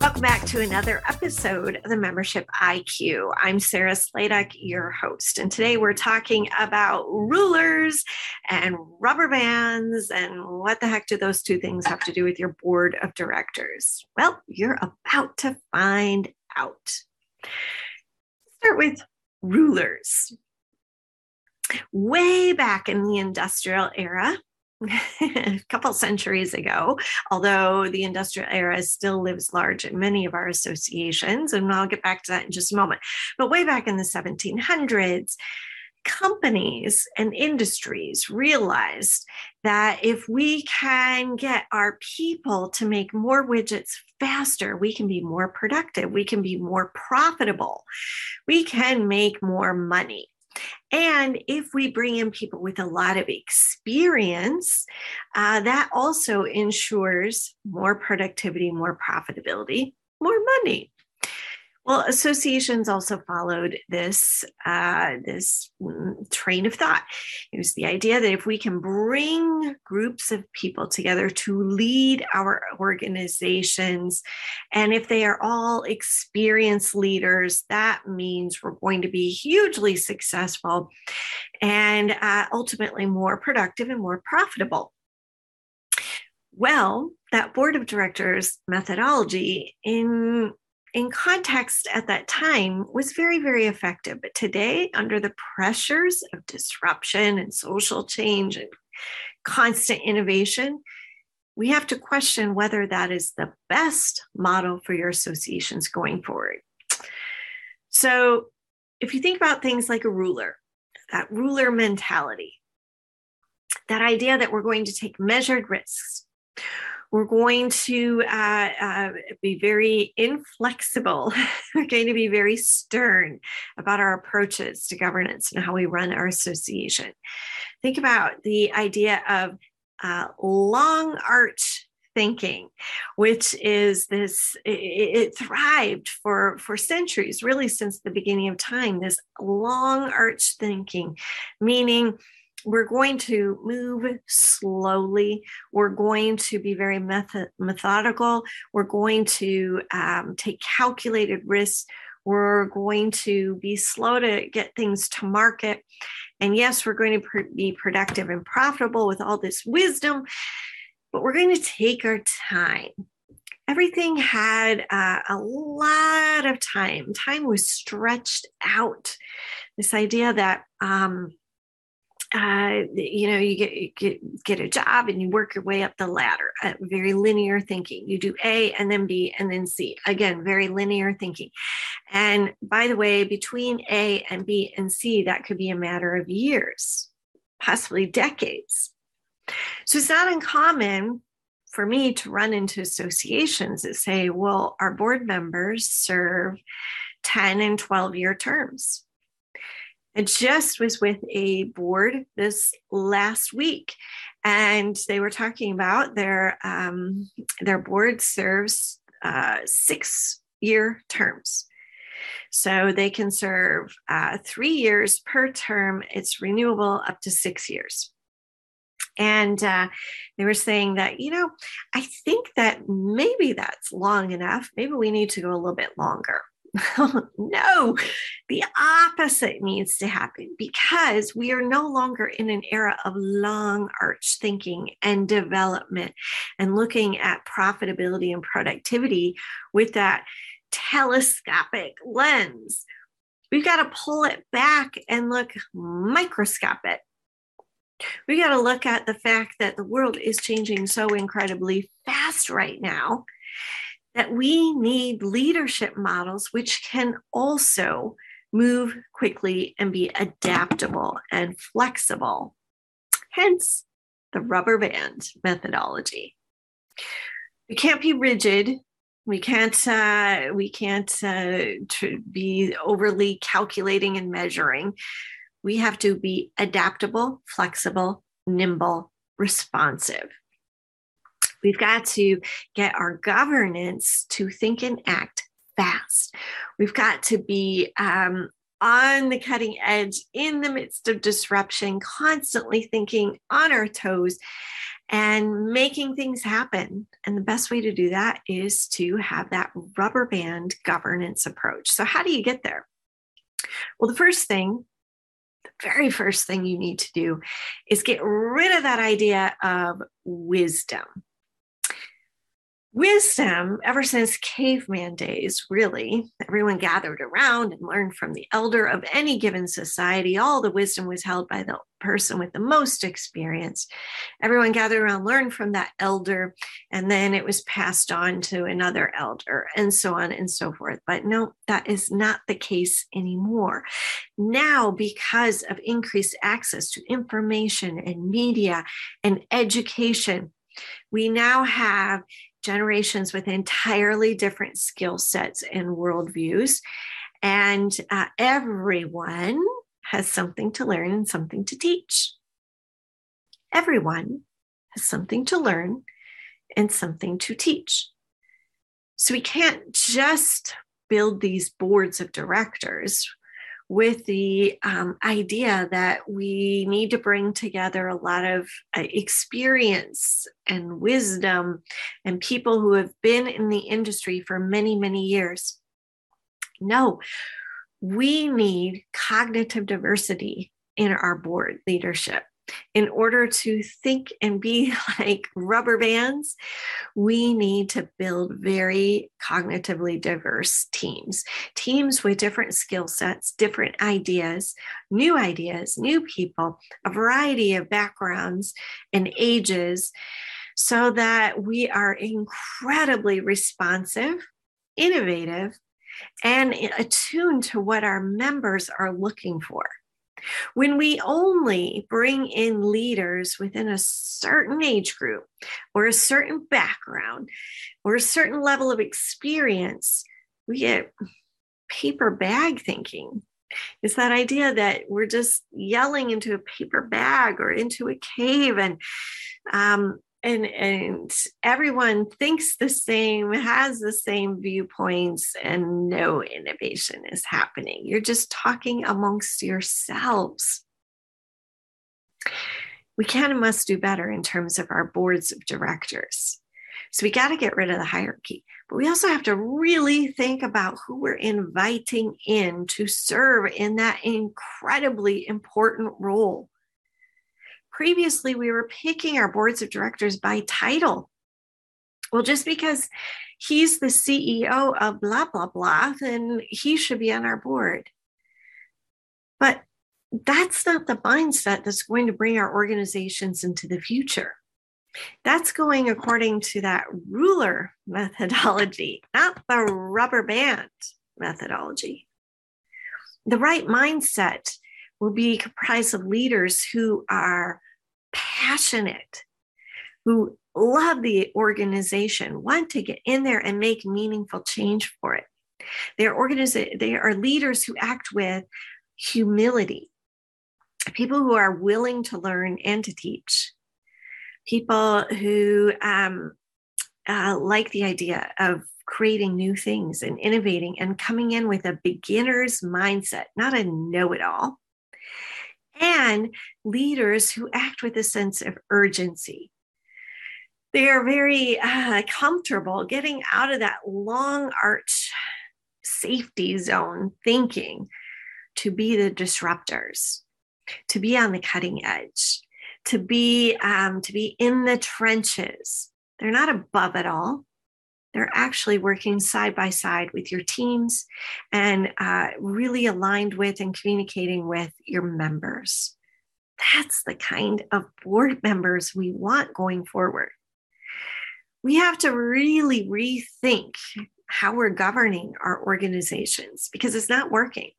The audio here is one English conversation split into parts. Welcome back to another episode of the Membership IQ. I'm Sarah Sladek, your host, and today we're talking about rulers and rubber bands and what the heck do those two things have to do with your board of directors? Well, you're about to find out. Start with rulers. Way back in the industrial era, a couple centuries ago, although the industrial era still lives large in many of our associations, and I'll get back to that in just a moment. But way back in the 1700s, companies and industries realized that if we can get our people to make more widgets faster, we can be more productive, we can be more profitable, we can make more money. And if we bring in people with a lot of experience, that also ensures more productivity, more profitability, more money. Well, associations also followed this train of thought. It was the idea that if we can bring groups of people together to lead our organizations, and if they are all experienced leaders, that means we're going to be hugely successful and ultimately more productive and more profitable. Well, that board of directors methodology in context at that time was very, very effective. But today, under the pressures of disruption and social change and constant innovation, we have to question whether that is the best model for your associations going forward. So if you think about things like a ruler, that ruler mentality, that idea that we're going to take measured risks, we're going to be very inflexible. We're going to be very stern about our approaches to governance and how we run our association. Think about the idea of long arch thinking, which is this, it thrived for centuries, really since the beginning of time, this long arch thinking, meaning we're going to move slowly. We're going to be very methodical. We're going to take calculated risks. We're going to be slow to get things to market. And yes, we're going to be productive and profitable with all this wisdom, but we're going to take our time. Everything had a lot of time. Time was stretched out. This idea that, you get a job and you work your way up the ladder, very linear thinking. You do A and then B and then C. Again, very linear thinking. And by the way, between A and B and C, that could be a matter of years, possibly decades. So it's not uncommon for me to run into associations that say, well, our board members serve 10 and 12-year terms. I just was with a board this last week, and they were talking about their board serves 6-year terms. So they can serve 3 years per term. It's renewable up to 6 years. And they were saying that, I think that maybe that's long enough. Maybe we need to go a little bit longer. No, the opposite needs to happen, because we are no longer in an era of long arch thinking and development and looking at profitability and productivity with that telescopic lens. We've got to pull it back and look microscopic. We got to look at the fact that the world is changing so incredibly fast right now that we need leadership models which can also move quickly and be adaptable and flexible, hence the rubber band methodology. We can't be rigid. We can't be overly calculating and measuring. We have to be adaptable, flexible, nimble, responsive. We've got to get our governance to think and act fast. We've got to be on the cutting edge, in the midst of disruption, constantly thinking on our toes and making things happen. And the best way to do that is to have that rubber band governance approach. So how do you get there? Well, the very first thing you need to do is get rid of that idea of wisdom. Wisdom, ever since caveman days, really, everyone gathered around and learned from the elder of any given society. All the wisdom was held by the person with the most experience. Everyone gathered around, learned from that elder, and then it was passed on to another elder, and so on and so forth. But no, that is not the case anymore. Now, because of increased access to information and media and education, we now have generations with entirely different skill sets and worldviews. And everyone has something to learn and something to teach. Everyone has something to learn and something to teach. So we can't just build these boards of directors with the idea that we need to bring together a lot of experience and wisdom and people who have been in the industry for many, many years. No, we need cognitive diversity in our board leadership. In order to think and be like rubber bands, we need to build very cognitively diverse teams with different skill sets, different ideas, new people, a variety of backgrounds and ages, so that we are incredibly responsive, innovative, and attuned to what our members are looking for. When we only bring in leaders within a certain age group or a certain background or a certain level of experience, we get paper bag thinking. It's that idea that we're just yelling into a paper bag or into a cave, and everyone thinks the same, has the same viewpoints, and no innovation is happening. You're just talking amongst yourselves. We can and must do better in terms of our boards of directors. So we got to get rid of the hierarchy, but we also have to really think about who we're inviting in to serve in that incredibly important role. Previously, we were picking our boards of directors by title. Well, just because he's the CEO of blah, blah, blah, then he should be on our board. But that's not the mindset that's going to bring our organizations into the future. That's going according to that ruler methodology, not the rubber band methodology. The right mindset will be comprised of leaders who are passionate, who love the organization, want to get in there and make meaningful change for it. They are leaders who act with humility, people who are willing to learn and to teach, people who like the idea of creating new things and innovating and coming in with a beginner's mindset, not a know-it-all. And leaders who act with a sense of urgency. They are very comfortable getting out of that long arch safety zone thinking to be the disruptors, to be on the cutting edge, to be in the trenches. They're not above it all. They're actually working side by side with your teams and really aligned with and communicating with your members. That's the kind of board members we want going forward. We have to really rethink how we're governing our organizations because it's not working.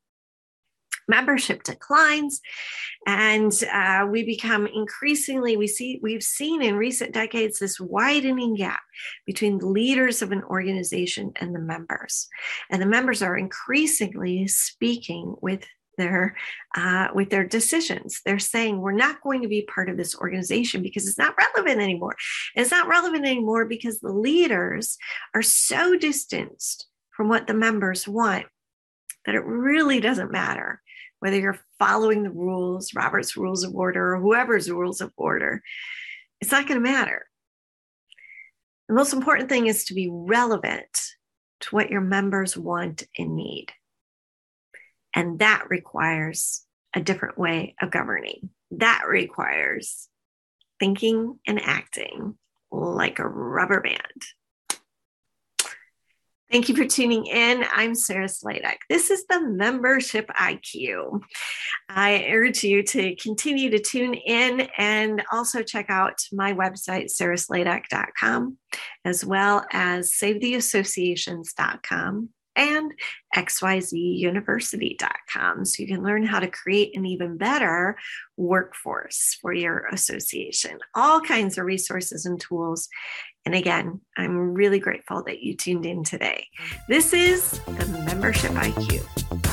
Membership declines, and we've seen in recent decades this widening gap between the leaders of an organization and the members. And the members are increasingly speaking with their decisions. They're saying, we're not going to be part of this organization because it's not relevant anymore. It's not relevant anymore because the leaders are so distanced from what the members want that it really doesn't matter whether you're following the rules, Robert's Rules of Order, or whoever's Rules of Order. It's not going to matter. The most important thing is to be relevant to what your members want and need. And that requires a different way of governing. That requires thinking and acting like a rubber band. Thank you for tuning in. I'm Sarah Sladek. This is the Membership IQ. I urge you to continue to tune in and also check out my website, sarahsladek.com, as well as savetheassociations.com and xyzuniversity.com, so you can learn how to create an even better workforce for your association. All kinds of resources and tools. And again, I'm really grateful that you tuned in today. This is the Membership IQ.